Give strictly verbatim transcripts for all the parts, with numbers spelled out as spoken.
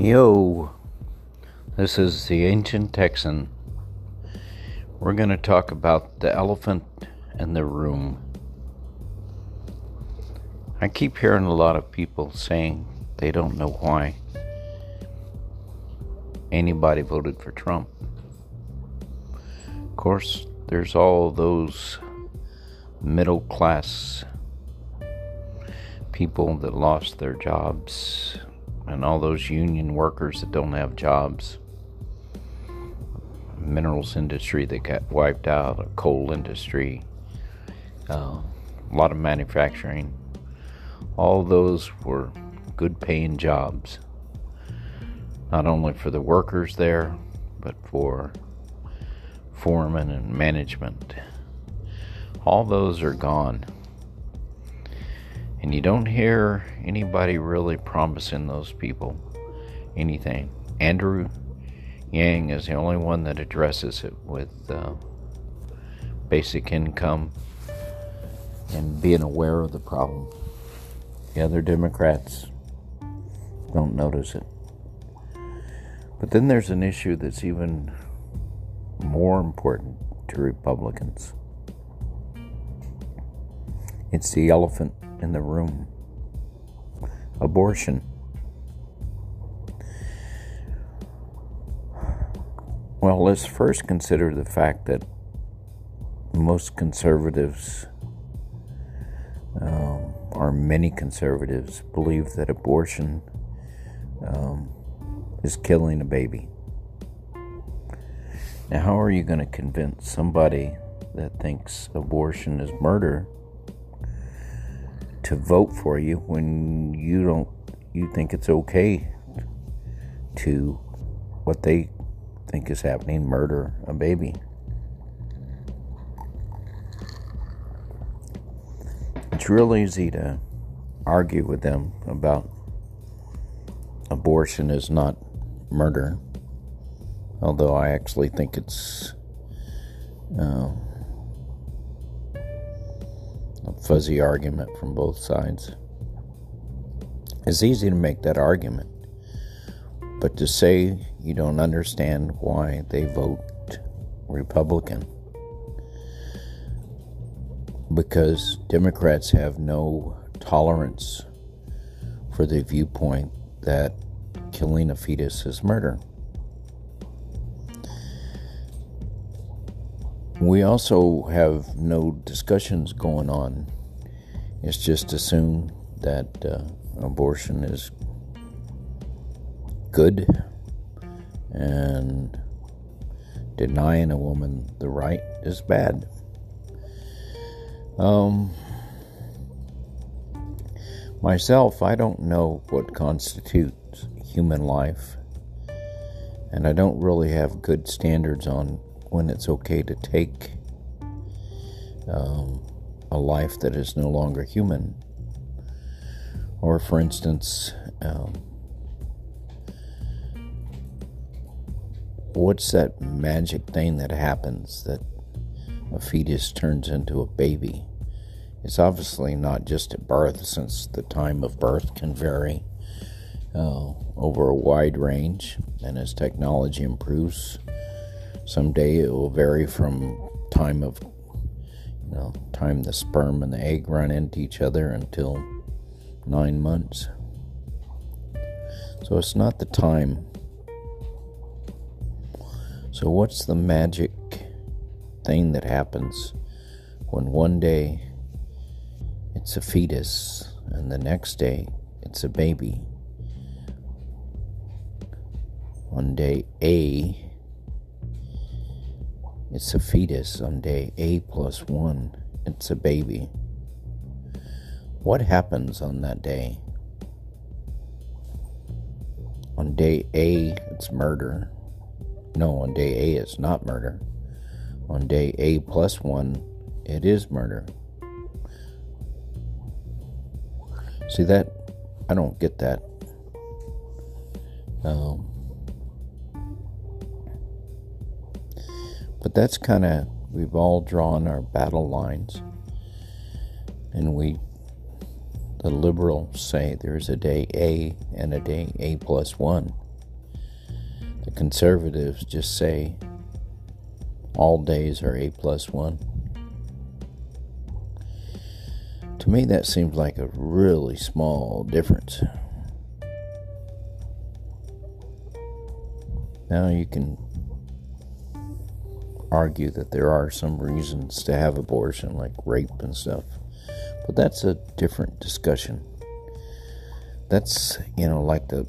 Yo, this is the Ancient Texan. We're going to talk about the elephant in the room. I keep hearing a lot of people saying they don't know why anybody voted for Trump. Of course, there's all those middle class people that lost their jobs, and all those union workers that don't have jobs, minerals industry that got wiped out, a coal industry, uh, a lot of manufacturing. All those were good paying jobs, not only for the workers there, but for foremen and management. All those are gone. And you don't hear anybody really promising those people anything. Andrew Yang is the only one that addresses it with uh, basic income and being aware of the problem. The other Democrats don't notice it. But then there's an issue that's even more important to Republicans. It's the elephant in the room. Abortion. Well, let's first consider the fact that most conservatives, um, or many conservatives, believe that abortion um, is killing a baby. Now, how are you going to convince somebody that thinks abortion is murder to vote for you when you don't, you think it's okay to, what they think is happening, murder a baby? It's real easy to argue with them about abortion is not murder, although I actually think it's uh, fuzzy argument from both sides. It's easy to make that argument, but to say you don't understand why they vote Republican because Democrats have no tolerance for the viewpoint that killing a fetus is murder. We also have no discussions going on. It's just assumed that uh, abortion is good, and denying a woman the right is bad. Um, myself, I don't know what constitutes human life, and I don't really have good standards on when it's okay to take um, a life that is no longer human. Or, for instance, um, what's that magic thing that happens that a fetus turns into a baby? It's obviously not just at birth, since the time of birth can vary uh, over a wide range, and as technology improves, someday it will vary from time of, you know, time the sperm and the egg run into each other until nine months. So it's not the time. So what's the magic thing that happens when one day it's a fetus and the next day it's a baby? On day A, it's a fetus. On day A plus one, it's a baby. What happens on that day? On day A, it's murder. No, on day A, it's not murder. On day A plus one, it is murder. See that? I don't get that. Um... But that's kind of, we've all drawn our battle lines. And we, the liberals, say there's a day A and a day A plus one. The conservatives just say all days are A plus one. To me, that seems like a really small difference. Now, you can argue that there are some reasons to have abortion, like rape and stuff, but that's a different discussion. That's, you know, like the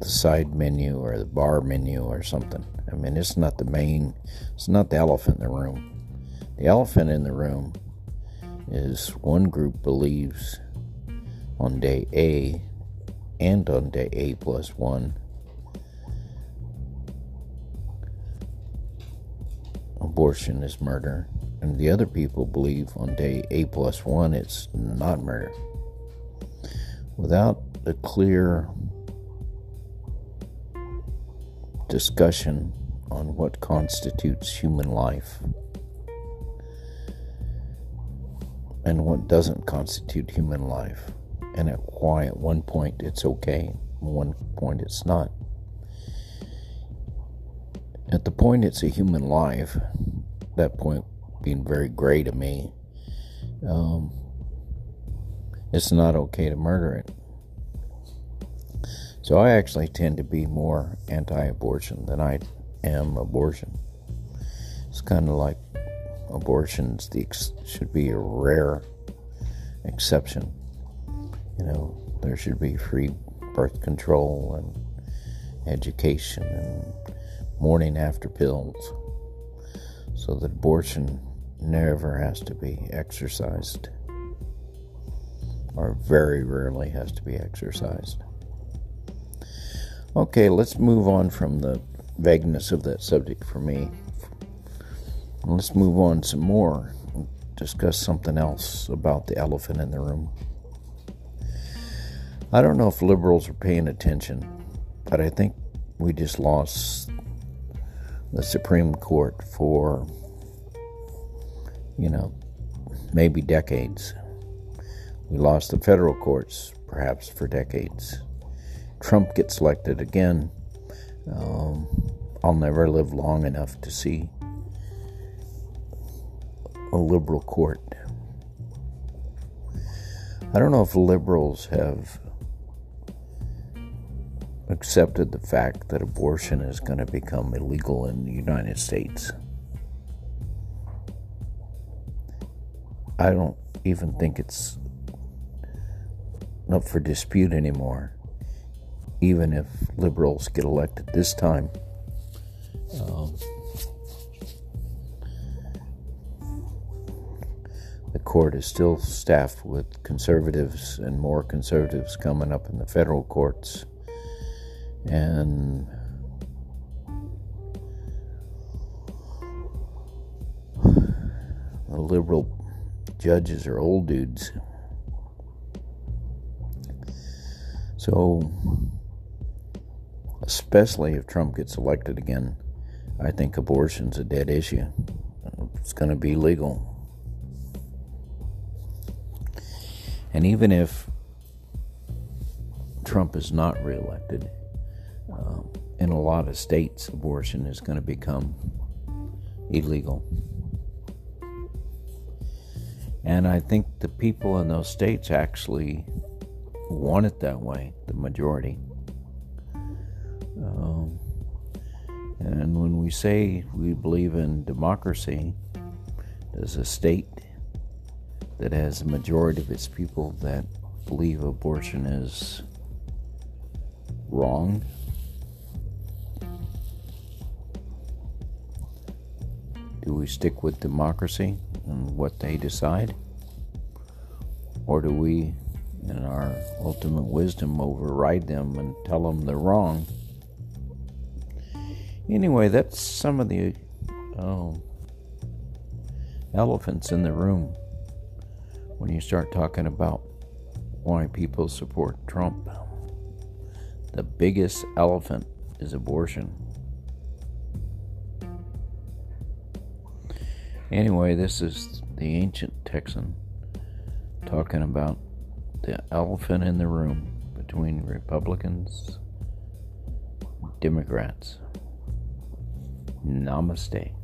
the side menu or the bar menu or something. I mean, it's not the main, it's not the elephant in the room. The elephant in the room is one group believes on day A and on day A plus one abortion is murder, and the other people believe on day A plus one it's not murder. Without a clear discussion on what constitutes human life and what doesn't constitute human life, and at why at one point it's okay, at one point it's not. At the point it's a human life, that point being very gray to me, um, it's not okay to murder it. So I actually tend to be more anti-abortion than I am abortion. It's kind of like abortions the ex- should be a rare exception. You know, there should be free birth control and education and morning after pills, so that abortion never has to be exercised, or very rarely has to be exercised. Okay, let's move on from the vagueness of that subject for me. Let's move on some more and discuss something else about the elephant in the room. I don't know if liberals are paying attention, but I think we just lost the Supreme Court for, you know, maybe decades. We lost the federal courts, perhaps, for decades. Trump gets elected again. Um, I'll never live long enough to see a liberal court. I don't know if liberals have accepted the fact that abortion is going to become illegal in the United States. I don't even think it's up for dispute anymore. Even if liberals get elected this time, um, the court is still staffed with conservatives, and more conservatives coming up in the federal courts. And the liberal judges are old dudes. So, especially if Trump gets elected again, I think abortion's a dead issue. It's going to be legal. And even if Trump is not reelected, uh, in a lot of states, abortion is going to become illegal. And I think the people in those states actually want it that way, the majority. Um, and when we say we believe in democracy, there's a state that has a majority of its people that believe abortion is wrong. Do we stick with democracy and what they decide? Or do we, in our ultimate wisdom, override them and tell them they're wrong? Anyway, that's some of the uh, elephants in the room when you start talking about why people support Trump. The biggest elephant is abortion. Anyway, this is the Ancient Texan talking about the elephant in the room, but between Republicans, Democrats. Namaste.